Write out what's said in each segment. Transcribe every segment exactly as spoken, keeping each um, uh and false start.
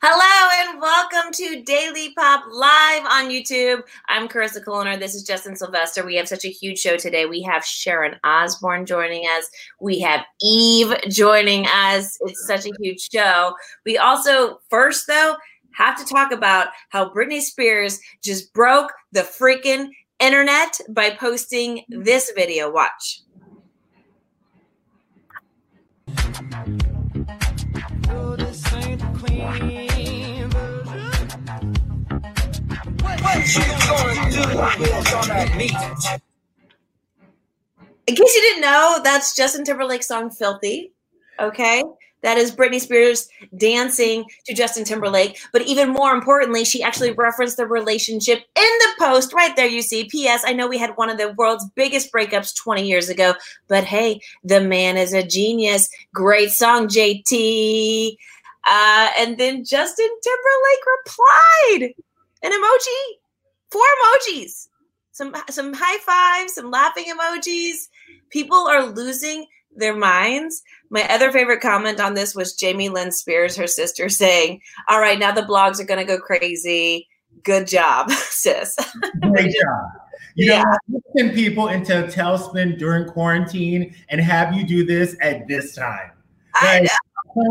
Hello and welcome to Daily Pop live on YouTube. I'm Carissa Kulner. This is Justin Sylvester. We have such a huge show today. We have Sharon Osbourne joining us. We have Eve joining us. It's such a huge show. We also, first though, have to talk about how Britney Spears just broke the freaking internet by posting this video. Watch. Oh, this ain't the queen. What you gonna do on that beach? In case you didn't know, that's Justin Timberlake's song Filthy. Okay? That is Britney Spears dancing to Justin Timberlake. But even more importantly, she actually referenced the relationship in the post. Right there, you see. P S. I know we had one of the world's biggest breakups twenty years ago. But hey, the man is a genius. Great song, J T. Uh, and then Justin Timberlake replied. An emoji, four emojis, some some high fives, some laughing emojis. People are losing their minds. My other favorite comment on this was Jamie Lynn Spears, her sister, saying, all right, now the blogs are going to go crazy. Good job, sis. Great job. You yeah. know, send people into a tailspin during quarantine and have you do this at this time. Right? I know.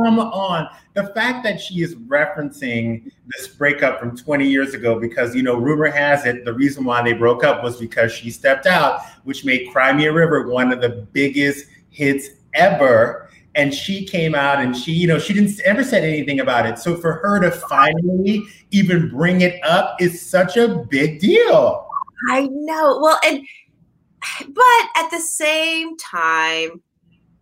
Come on. The fact that she is referencing this breakup from twenty years ago because, you know, rumor has it the reason why they broke up was because she stepped out, which made Cry Me a River one of the biggest hits ever. And she came out and she, you know, she didn't ever said anything about it. So for her to finally even bring it up is such a big deal. I know. Well, and but at the same time,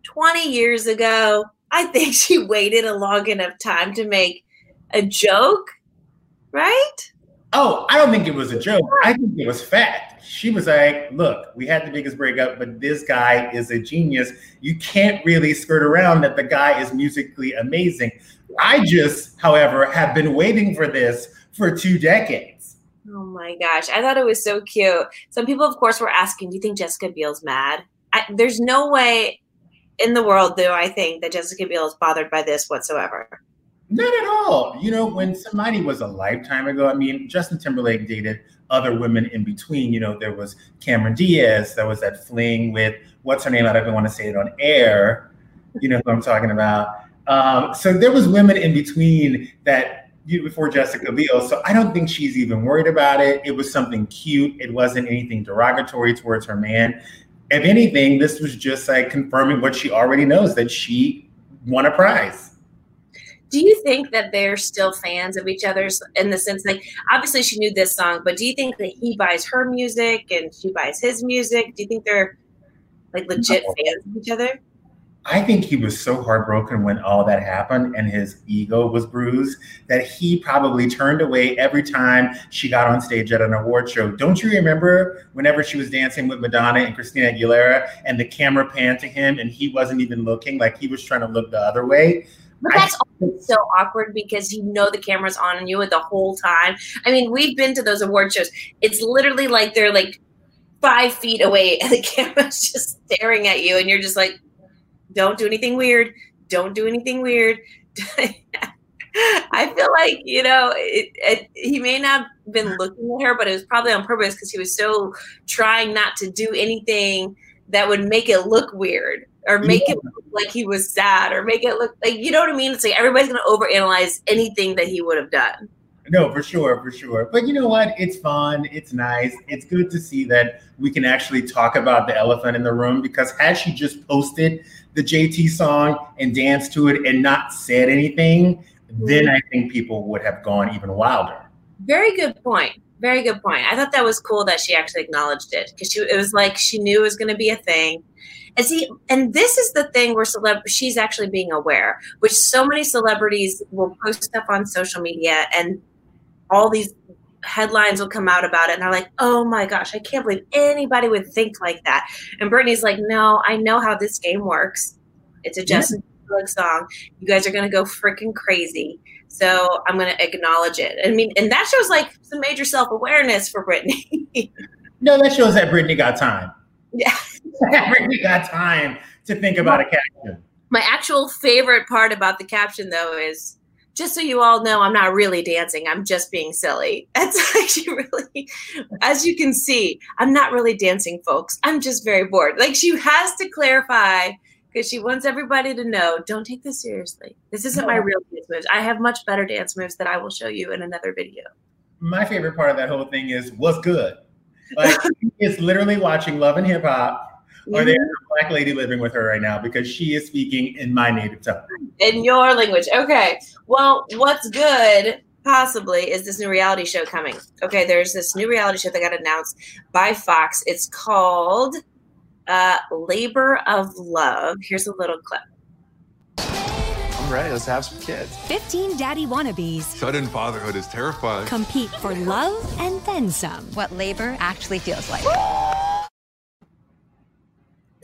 twenty years ago, I think she waited a long enough time to make a joke, right? Oh, I don't think it was a joke. I think it was fact. She was like, look, we had the biggest breakup, but this guy is a genius. You can't really skirt around that the guy is musically amazing. I just, however, have been waiting for this for two decades. Oh, my gosh. I thought it was so cute. Some people, of course, were asking, do you think Jessica Biel's mad? I, there's no way in the world, though, I think that Jessica Biel is bothered by this whatsoever. Not at all. You know, when somebody was a lifetime ago, I mean, Justin Timberlake dated other women in between. You know, there was Cameron Diaz. There was that fling with, what's her name? I don't even want to say it on air. You know who I'm talking about. Um, so there was women in between that you before Jessica Biel. So I don't think she's even worried about it. It was something cute. It wasn't anything derogatory towards her man. If anything, this was just like confirming what she already knows, that she won a prize. Do you think that they're still fans of each other's in the sense, like, obviously she knew this song, but do you think that he buys her music and she buys his music? Do you think they're like legit no. fans of each other? I think he was so heartbroken when all that happened and his ego was bruised that he probably turned away every time she got on stage at an award show. Don't you remember whenever she was dancing with Madonna and Christina Aguilera and the camera panned to him and he wasn't even looking, like he was trying to look the other way? But that's also so awkward because you know the camera's on you the whole time. I mean, we've been to those award shows. It's literally like they're like five feet away and the camera's just staring at you and you're just like, don't do anything weird. Don't do anything weird. I feel like, you know, it, it, he may not have been looking at her, but it was probably on purpose because he was so trying not to do anything that would make it look weird. or make yeah. it look like he was sad, or make it look like, you know what I mean? It's like everybody's going to overanalyze anything that he would have done. No, for sure, for sure. But you know what? It's fun. It's nice. It's good to see that we can actually talk about the elephant in the room, because had she just posted the J T song and danced to it and not said anything, mm-hmm. then I think people would have gone even wilder. Very good point. Very good point. I thought that was cool that she actually acknowledged it, because she it was like she knew it was going to be a thing. And see, and this is the thing where celeb she's actually being aware, which so many celebrities will post stuff on social media and all these headlines will come out about it, and they're like, oh my gosh, I can't believe anybody would think like that. And Britney's like, no, I know how this game works. It's a Justin Timberlake song. You guys are going to go freaking crazy. So I'm going to acknowledge it. I mean, and that shows like some major self-awareness for Britney. No, that shows that Britney got time. Yeah. Britney got time to think about a caption. My actual favorite part about the caption, though, is, just so you all know, I'm not really dancing. I'm just being silly. That's like she really, as you can see, I'm not really dancing, folks. I'm just very bored. Like she has to clarify, because she wants everybody to know, don't take this seriously. This isn't my real dance moves. I have much better dance moves that I will show you in another video. My favorite part of that whole thing is, what's good? Like it's literally watching Love and Hip Hop. Or there's a black lady living with her right now, because she is speaking in my native tongue. In your language. Okay. Well, what's good, possibly, is this new reality show coming. Okay, there's this new reality show that got announced by Fox. It's called uh, Labor of Love. Here's a little clip. I'm ready. Let's have some kids. fifteen daddy wannabes. Sudden fatherhood is terrifying. Compete for love and then some. What labor actually feels like.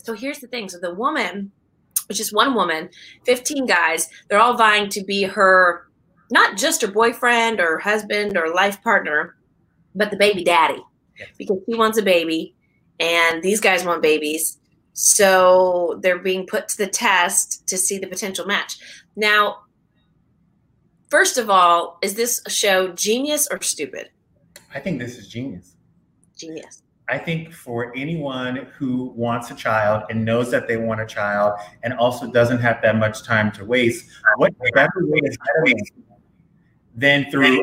So here's the thing. So the woman, it's just one woman, fifteen guys, they're all vying to be her, not just her boyfriend or husband or life partner, but the baby daddy, because he wants a baby and these guys want babies. So they're being put to the test to see the potential match. Now, first of all, is this show genius or stupid? I think this is genius. Genius. I think for anyone who wants a child and knows that they want a child and also doesn't have that much time to waste, what better way to waste than through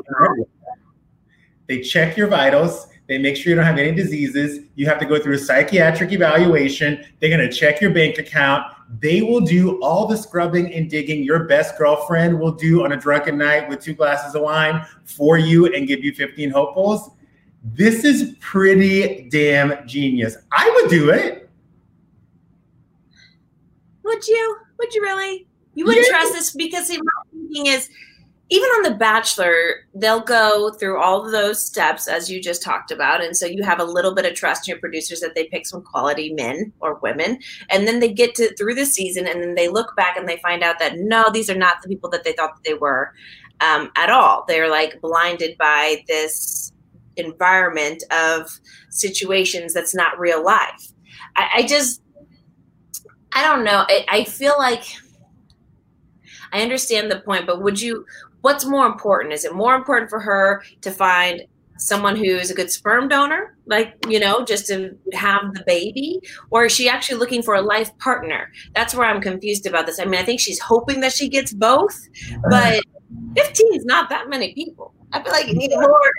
they check your vitals, they make sure you don't have any diseases, you have to go through a psychiatric evaluation, they're going to check your bank account, they will do all the scrubbing and digging your best girlfriend will do on a drunken night with two glasses of wine for you and give you fifteen hopefuls. This is pretty damn genius. I would do it. Would you? Would you really? You wouldn't yeah. trust this, because see, my thinking is, even on The Bachelor, they'll go through all of those steps as you just talked about. And so you have a little bit of trust in your producers that they pick some quality men or women. And then they get to through the season and then they look back and they find out that, no, these are not the people that they thought that they were um, at all. They're like blinded by this environment of situations that's not real life. I, I just, I don't know. I, I feel like I understand the point, but would you, what's more important? Is it more important for her to find someone who's a good sperm donor, like, you know, just to have the baby? Or is she actually looking for a life partner? That's where I'm confused about this. I mean, I think she's hoping that she gets both, but fifteen is not that many people. I feel like you need more,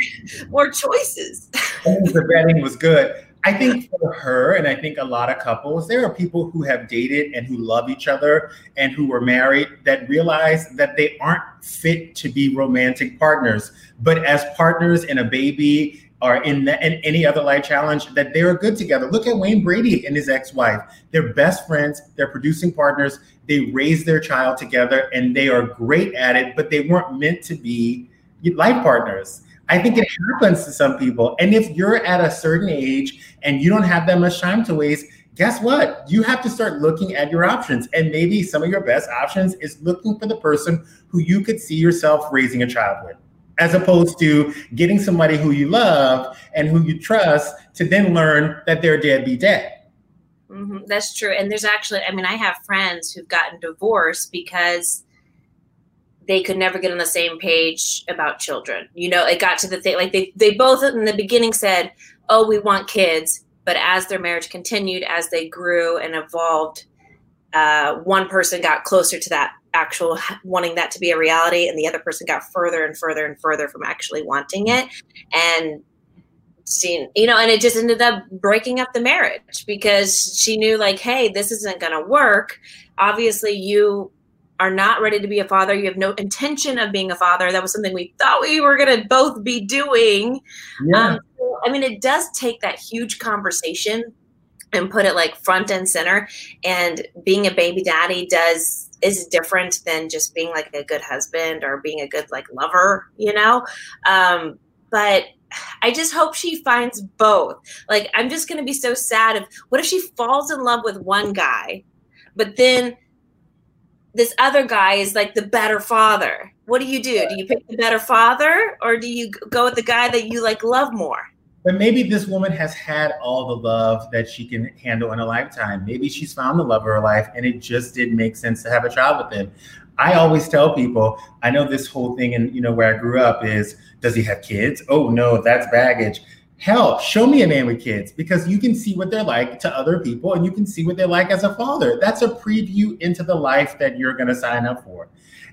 more choices. The vetting was good. I think for her, and I think a lot of couples, there are people who have dated and who love each other and who were married that realize that they aren't fit to be romantic partners. But as partners in a baby or in, the, in any other life challenge, that they are good together. Look at Wayne Brady and his ex-wife. They're best friends. They're producing partners. They raise their child together, and they are great at it, but they weren't meant to be life partners. I think it happens to some people. And if you're at a certain age and you don't have that much time to waste, guess what? You have to start looking at your options. And maybe some of your best options is looking for the person who you could see yourself raising a child with, as opposed to getting somebody who you love and who you trust to then learn that they're deadbeat dad. Mm-hmm. That's true. And there's actually, I mean, I have friends who've gotten divorced because they could never get on the same page about children. You know, it got to the thing, like they, they both in the beginning said, oh, we want kids. But as their marriage continued, as they grew and evolved, uh, one person got closer to that actual wanting that to be a reality, and the other person got further and further and further from actually wanting it, and seen, you know, and it just ended up breaking up the marriage because she knew, like, hey, this isn't going to work. Obviously, you are not ready to be a father. You have no intention of being a father. That was something we thought we were going to both be doing. Yeah. Um, so, I mean, it does take that huge conversation and put it like front and center. And being a baby daddy does is different than just being like a good husband or being a good like lover, you know? Um, but I just hope she finds both. Like, I'm just going to be so sad if, what if she falls in love with one guy, but then this other guy is like the better father? What do you do? Do you pick the better father, or do you go with the guy that you like love more? But maybe this woman has had all the love that she can handle in a lifetime. Maybe she's found the love of her life, and it just didn't make sense to have a child with him. I always tell people, I know this whole thing, and you know where I grew up is, does he have kids? Oh no, that's baggage. Hell, show me a man with kids, because you can see what they're like to other people, and you can see what they're like as a father. That's a preview into the life that you're going to sign up for.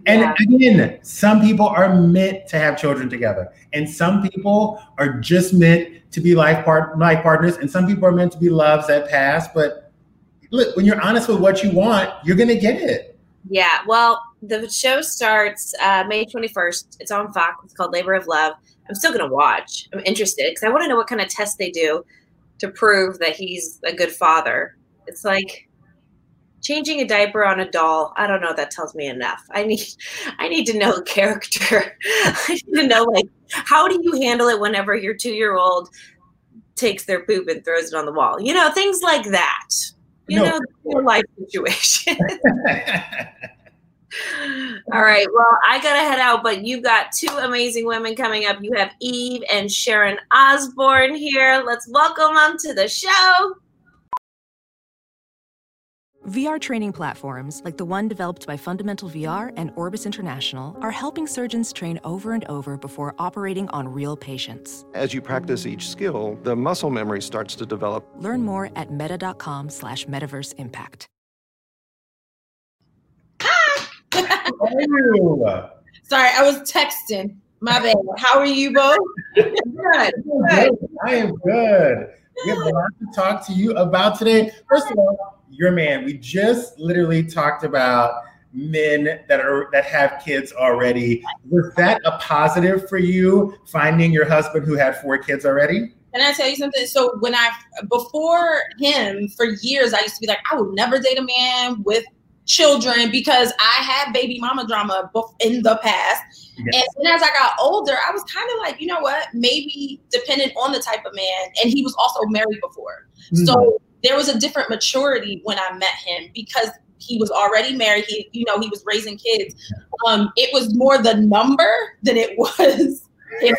Yeah. And again, some people are meant to have children together, and some people are just meant to be life, part- life partners, and some people are meant to be loves that pass. But look, when you're honest with what you want, you're going to get it. Yeah, well, the show starts uh, May twenty-first. It's on Fox. It's called Labor of Love. I'm still going to watch. I'm interested because I want to know what kind of test they do to prove that he's a good father. It's like changing a diaper on a doll. I don't know. That tells me enough. I need, I need to know character. I need to know, like, how do you handle it whenever your two-year-old takes their poop and throws it on the wall? You know, things like that. You no, know, your life situation. All right. Well, I got to head out, but you've got two amazing women coming up. You have Eve and Sharon Osbourne here. Let's welcome them to the show. V R training platforms like the one developed by Fundamental V R and Orbis International are helping surgeons train over and over before operating on real patients. As you practice each skill, the muscle memory starts to develop. Learn more at meta.com slash metaverse impact. Oh. Sorry, I was texting. My bad. How are you both? Good. Good. I am good. We have a lot to talk to you about today. First of all, your man. We just literally talked about men that are that have kids already. Was that a positive for you, finding your husband who had four kids already? Can I tell you something? So when I before him, for years, I used to be like, I would never date a man with children because I had baby mama drama in the past. Yes. And then as I got older, I was kind of like, you know what, maybe depending on the type of man, and he was also married before. Mm-hmm. So there was a different maturity when I met him because he was already married. He, you know, he was raising kids. Um, it was more the number than it was. um, and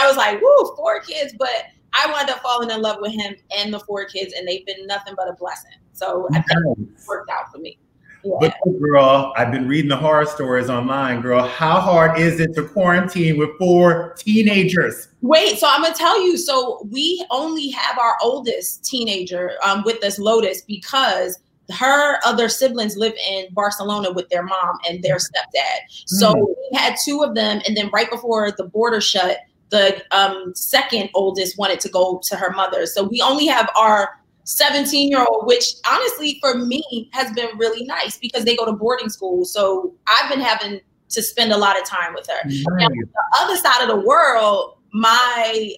I was like, woo, four kids. But I wound up falling in love with him and the four kids, and they've been nothing but a blessing. So I think it worked out for me. Yeah. But girl, I've been reading the horror stories online, girl. How hard is it to quarantine with four teenagers? Wait, so I'm going to tell you. So we only have our oldest teenager um, with us, Lotus, because her other siblings live in Barcelona with their mom and their stepdad. So mm. we had two of them. And then right before the border shut, the um, second oldest wanted to go to her mother. So we only have our seventeen year old, which honestly for me has been really nice because they go to boarding school. So I've been having to spend a lot of time with her. Nice. Now, on the other side of the world, my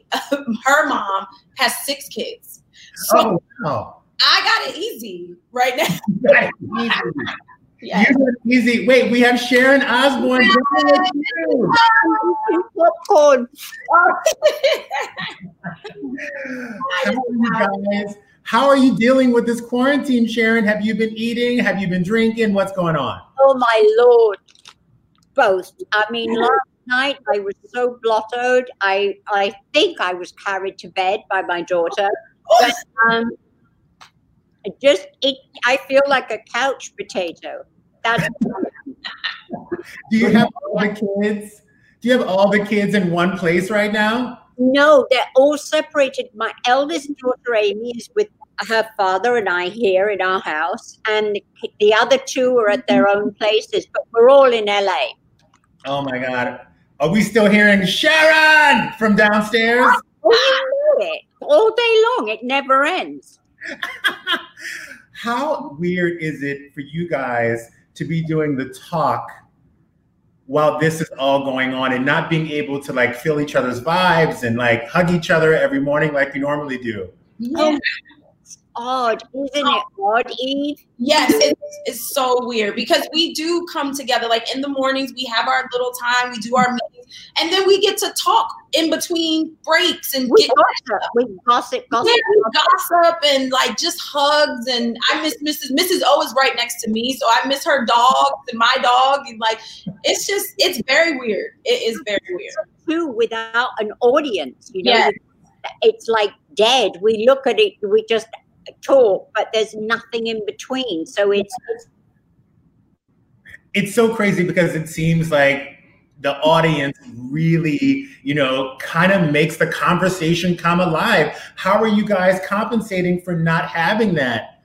her mom has six kids. So oh, wow. I got it easy right now. Easy. Yeah. You got it easy. Wait, we have Sharon Osbourne. Popcorn. guys. How are you dealing with this quarantine, Sharon? Have you been eating? Have you been drinking? What's going on? Oh, my Lord. Both. I mean, last night I was so blottoed. I, I think I was carried to bed by my daughter. But, um, just it, I feel like a couch potato. That's Do you have all the kids? Do you have all the kids in one place right now? No, they're all separated. My eldest daughter, Amy, is with her father and I here in our house, and the other two were at their own places, but we're all in L A. Oh my God. Are we still hearing Sharon from downstairs? Oh, you know it. All day long. It never ends. How weird is it for you guys to be doing The Talk while this is all going on and not being able to like feel each other's vibes and like hug each other every morning like you normally do? Yeah. Oh, it's odd, isn't it odd, Eve? Yes, it is so weird because we do come together. Like in the mornings, we have our little time, we do our meetings, and then we get to talk in between breaks and we get gossip. We gossip, gossip, yeah, we gossip, and like just hugs. And I miss Missus Missus O is right next to me, so I miss her dog and my dog. And like, it's just, it's very weird. It is very weird. Too, without an audience, you know. Yeah. It's like dead. We look at it, we just talk, but there's nothing in between. So it's it's so crazy because it seems like the audience really, you know, kind of makes the conversation come alive. How are you guys compensating for not having that?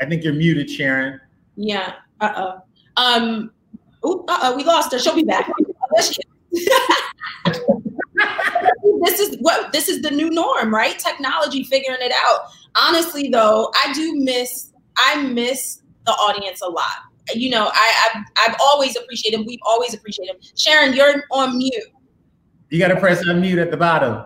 I think you're muted, Sharon. Yeah. Uh oh. Um. Ooh, uh oh. We lost her. She'll be back. This is what this is the new norm, right? Technology, figuring it out. Honestly, though, I do miss I miss the audience a lot. You know, I I've, I've always appreciated. We've always appreciated. Sharon, you're on mute. You got to press unmute at the bottom.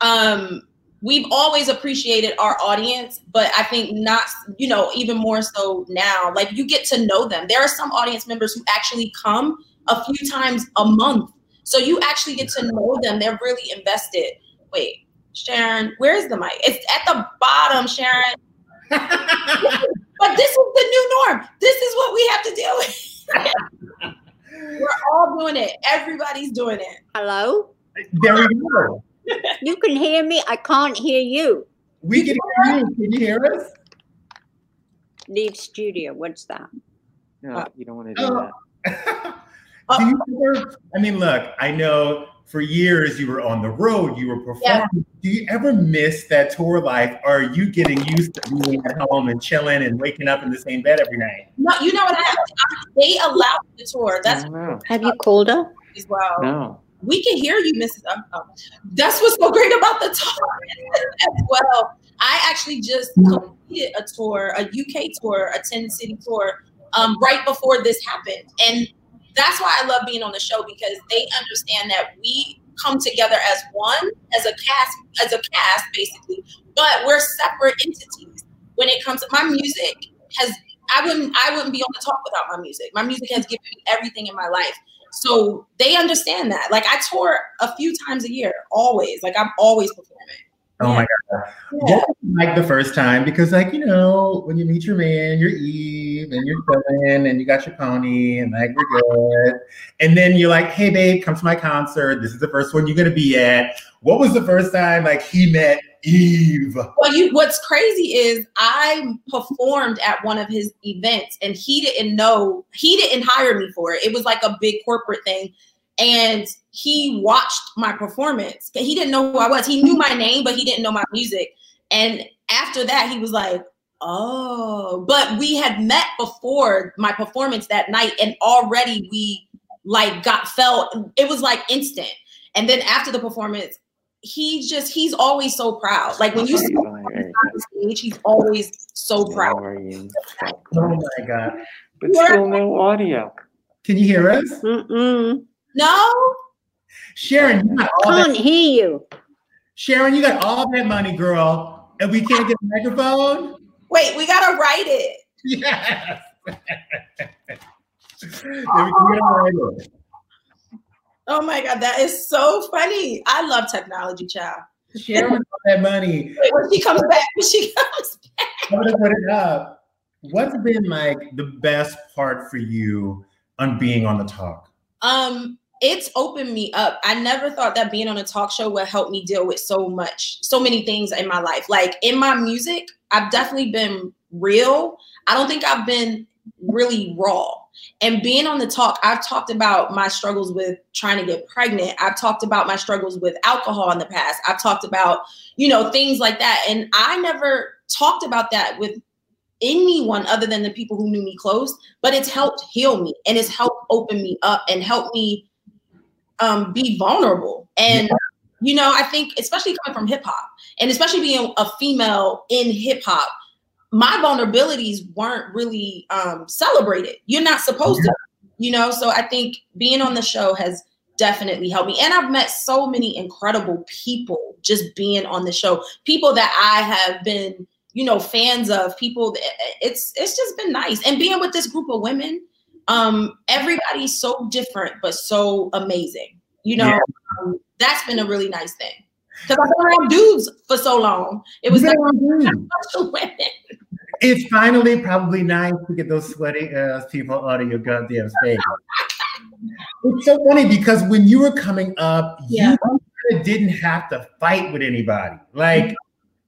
Um, we've always appreciated our audience, but I think not. You know, even more so now. Like you get to know them. There are some audience members who actually come a few times a month. So you actually get to know them. They're really invested. Wait, Sharon, where is the mic? It's at the bottom, Sharon. But this is the new norm. This is what we have to deal with. We're all doing it. Everybody's doing it. Hello? There we go. You can hear me. I can't hear you. We can hear you. Can you hear us? Leave studio. What's that? No, uh, you don't want to do uh, that. Do you ever, I mean, look, I know for years you were on the road, you were performing. Yeah. Do you ever miss that tour life? Or are you getting used to being at home and chilling and waking up in the same bed every night? No, you know what? I have to, they allowed the tour. That's have you called her? As well. No. We can hear you, Missus Oh, that's what's so great about the tour as well. I actually just completed a tour, a U K tour, a ten-city tour, um, right before this happened. And that's why I love being on the show, because they understand that we come together as one, as a cast, as a cast basically, but we're separate entities when it comes to my music. Has I wouldn't I wouldn't be on The Talk without my music. My music has given me everything in my life. So they understand that. Like I tour a few times a year, always. Like I'm always performing. Oh my God. Yeah. What was it like the first time? Because like, you know, when you meet your man, you're Eve and you're chilling and you got your pony and like we're good. And then you're like, hey babe, come to my concert. This is the first one you're gonna be at. What was the first time like he met Eve? Well, you what's crazy is I performed at one of his events and he didn't know, he didn't hire me for it. It was like a big corporate thing. And he watched my performance. He didn't know who I was. He knew my name, but he didn't know my music. And after that, he was like, oh. But we had met before my performance that night, and already we like got felt. It was like instant. And then after the performance, he just, he's always so proud. Like when you see him on stage, he's always so proud. Oh my God. But still no audio. Can you hear us? Mm-mm. No, Sharon, you got all I can't that- hear you. Sharon, you got all that money, girl, and we can't get a microphone. Wait, we gotta write it. Yes. Oh. Oh my God, that is so funny. I love technology, child. Sharon, all that money. Wait, when she comes back, when she comes back. I'm gonna put it up. What's been like the best part for you on being on The Talk? Um. It's opened me up. I never thought that being on a talk show would help me deal with so much, so many things in my life. Like in my music, I've definitely been real. I don't think I've been really raw. And being on The Talk, I've talked about my struggles with trying to get pregnant. I've talked about my struggles with alcohol in the past. I've talked about, you know, things like that. And I never talked about that with anyone other than the people who knew me close, but it's helped heal me and it's helped open me up and helped me um, be vulnerable. And, yeah. you know, I think especially coming from hip hop and especially being a female in hip hop, my vulnerabilities weren't really um, celebrated. You're not supposed yeah. to, you know? So I think being on the show has definitely helped me. And I've met so many incredible people just being on the show, people that I have been, you know, fans of, people that it's, it's just been nice. And being with this group of women, um, everybody's so different, but so amazing, you know, yeah. um, that's been a really nice thing. Cause I've been around dudes for so long. It was yeah. like, women. It's finally probably nice to get those sweaty ass people out of your goddamn face. It's so funny because when you were coming up, yeah. you didn't have to fight with anybody. Like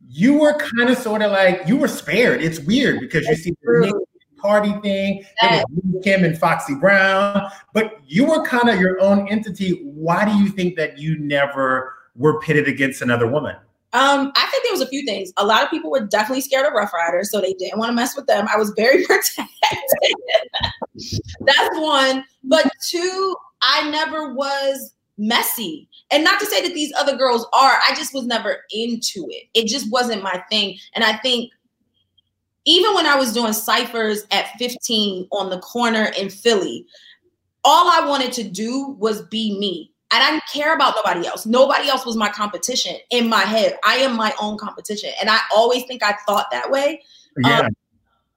you were kind of sort of like, you were spared. It's weird because That's you see true. the party thing, yes. it was Kim and Foxy Brown, but you were kind of your own entity. Why do you think that you never were pitted against another woman? Um, I think there was a few things. A lot of people were definitely scared of Rough Riders, so they didn't want to mess with them. I was very protected. That's one. But two, I never was messy. And not to say that these other girls are, I just was never into it. It just wasn't my thing. And I think even when I was doing ciphers at fifteen on the corner in Philly, all I wanted to do was be me. And I didn't care about nobody else. Nobody else was my competition in my head. I am my own competition. And I always think I thought that way. Yeah. Um,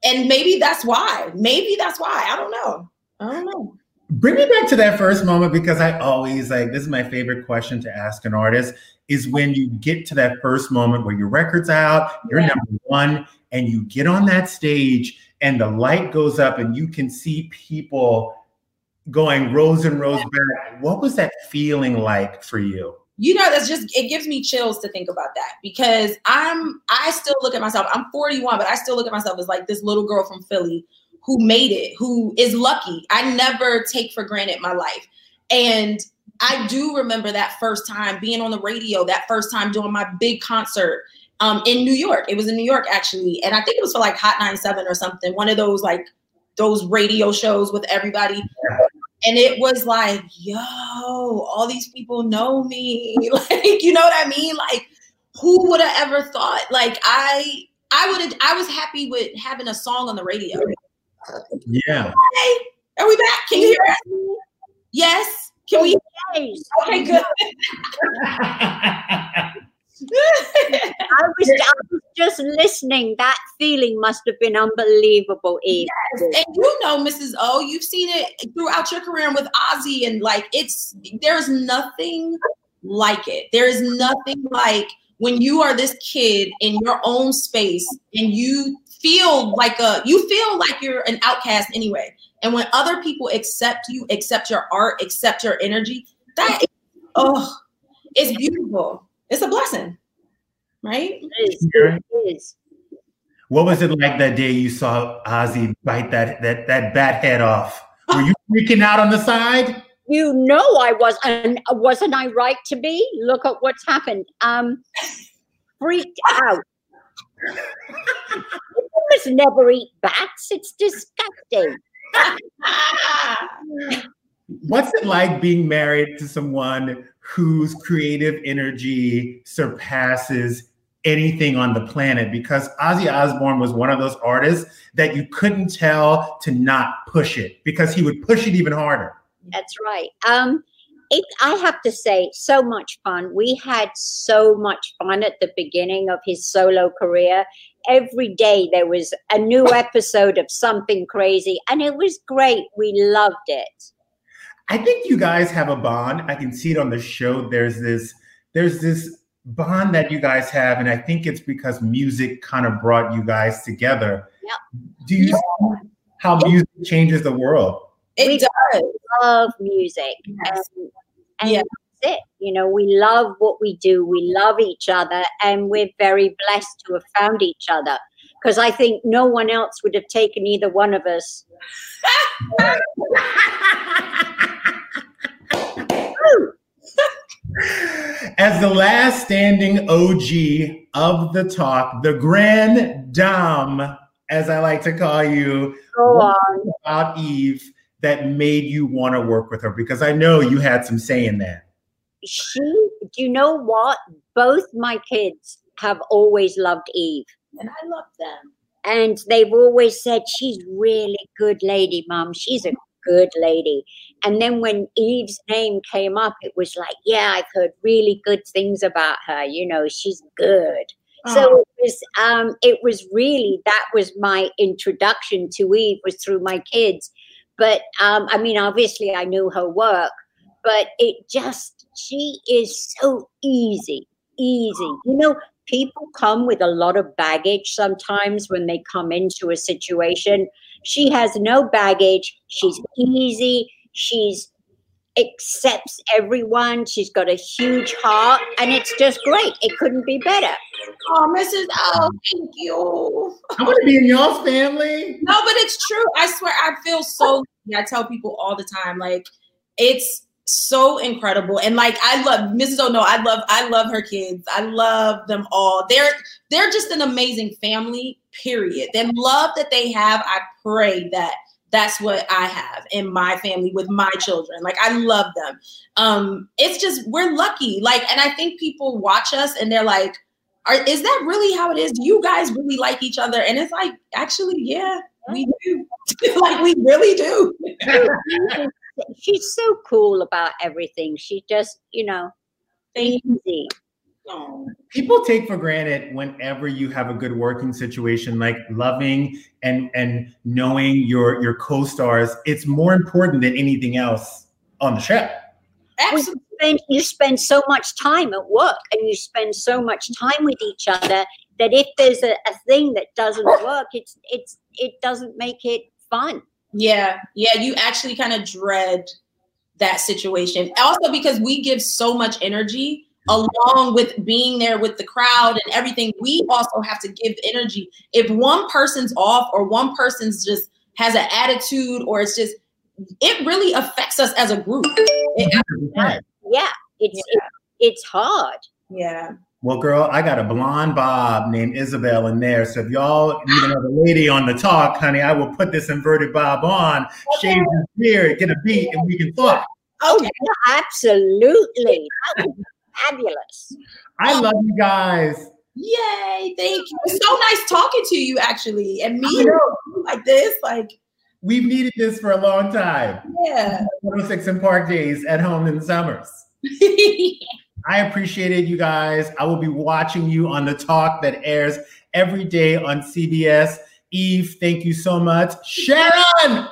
and maybe that's why. Maybe that's why. I don't know. I don't know. Bring me back to that first moment, because I always like, this is my favorite question to ask an artist, is when you get to that first moment where your record's out, you're yeah. number one, and you get on that stage and the light goes up and you can see people going rows and rows back. What was that feeling like for you? You know, that's just, it gives me chills to think about that, because I'm, I still look at myself, I'm forty-one, but I still look at myself as like this little girl from Philly who made it, who is lucky. I never take for granted my life. And I do remember that first time being on the radio, that first time doing my big concert um, in New York. It was in New York, actually. And I think it was for like Hot ninety-seven or something, one of those like those radio shows with everybody. And it was like, yo, all these people know me. Like, you know what I mean? Like, who would have ever thought? Like, I I would have, I was happy with having a song on the radio. Yeah. Hey, are we back? Can you hear us? Yes. Can we? Okay, good. I was, I was just listening. That feeling must have been unbelievable, Eve. Yes. And you know, Missus O, you've seen it throughout your career and with Ozzy, and like it's there's nothing like it. There is nothing like when you are this kid in your own space and you feel like a you feel like you're an outcast anyway. And when other people accept you, accept your art, accept your energy, that is, oh, it's beautiful. It's a blessing, right? It is. It is. What was it like that day you saw Ozzy bite that that that bat head off? Were you freaking out on the side? You know I was, and wasn't I right to be? Look at what's happened. Um, freaked out. You must never eat bats. It's disgusting. What's it like being married to someone whose creative energy surpasses anything on the planet? Because Ozzy Osbourne was one of those artists that you couldn't tell to not push it, because he would push it even harder. That's right. Um, it, I have to say, so much fun. We had so much fun at the beginning of his solo career. Every day there was a new episode of something crazy, and it was great. We loved it. I think you guys have a bond. I can see it on the show. There's this, there's this bond that you guys have, and I think it's because music kind of brought you guys together. Yep. Do you know how music changes the world? It we does. love music. Yes. And, and yeah. that's it. You know, we love what we do. We love each other. And we're very blessed to have found each other, because I think no one else would have taken either one of us. As the last standing O G of The Talk, the Grand Dame, as I like to call you, so about Eve that made you want to work with her? Because I know you had some say in that. She, do you know what? Both my kids have always loved Eve. And I love them. And they've always said, she's really good lady, Mom. She's a good lady. And then when Eve's name came up, it was like, yeah, I've heard really good things about her. You know, she's good. Oh. So it was, um, it was really, that was my introduction to Eve, was through my kids. But um, I mean, obviously I knew her work, but it just, she is so easy, easy. You know, people come with a lot of baggage sometimes when they come into a situation. She has no baggage. She's easy. She's accepts everyone. She's got a huge heart, and it's just great. It couldn't be better. Oh, Missus Oh, thank you. I want to be in your family. No, but it's true. I swear, I feel so lucky. I tell people all the time, like, it's so incredible. And like, I love Missus Oh, no, I love, I love her kids. I love them all. They're, they're just an amazing family, period. The love that they have, I pray that that's what I have in my family with my children. Like, I love them. Um, it's just, we're lucky. Like, and I think people watch us and they're like, Are, is that really how it is? Do you guys really like each other? And it's like, actually, yeah, we do. Like, we really do. She's so cool about everything. She just, you know, easy. People take for granted whenever you have a good working situation, like loving and and knowing your your co-stars. It's more important than anything else on the show. Absolutely. And you spend so much time at work and you spend so much time with each other that if there's a, a thing that doesn't work, it's it's it doesn't make it fun. Yeah. Yeah. You actually kind of dread that situation. Also, because we give so much energy along with being there with the crowd and everything, we also have to give energy. If one person's off or one person's just has an attitude or it's just, it really affects us as a group. It, Yeah, it's yeah. It, it's hard. Yeah. Well, girl, I got a blonde bob named Isabel in there. So if y'all need another lady on The Talk, honey, I will put this inverted bob on, shave his beard, get a beat, and we can talk. Oh, okay. Yeah, absolutely. That was fabulous. I love you guys. Yay, thank you. It's so nice talking to you, actually. And me like this, like. We've needed this for a long time. Yeah. one oh six and Park days at home in the summers. I appreciate it, you guys. I will be watching you on The Talk that airs every day on C B S. Eve, thank you so much. Sharon,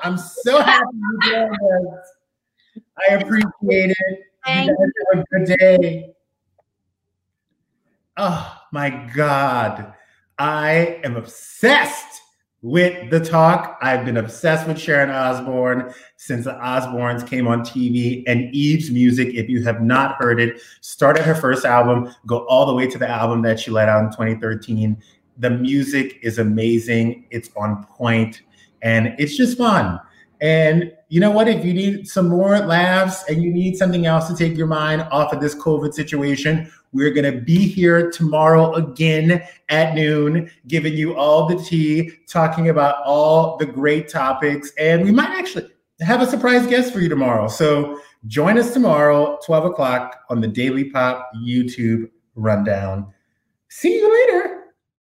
I'm so happy you did this. I appreciate it. Thank you. Guys have a good day. Oh, my God. I am obsessed with The Talk. I've been obsessed with Sharon Osbourne since the Osbournes came on T V, and Eve's music, if you have not heard it, start at her first album, go all the way to the album that she let out in twenty thirteen. The music is amazing. It's on point, and it's just fun. And you know what? If you need some more laughs and you need something else to take your mind off of this COVID situation, we're going to be here tomorrow again at noon, giving you all the tea, talking about all the great topics. And we might actually have a surprise guest for you tomorrow. So join us tomorrow, twelve o'clock on the Daily Pop YouTube Rundown. See you later.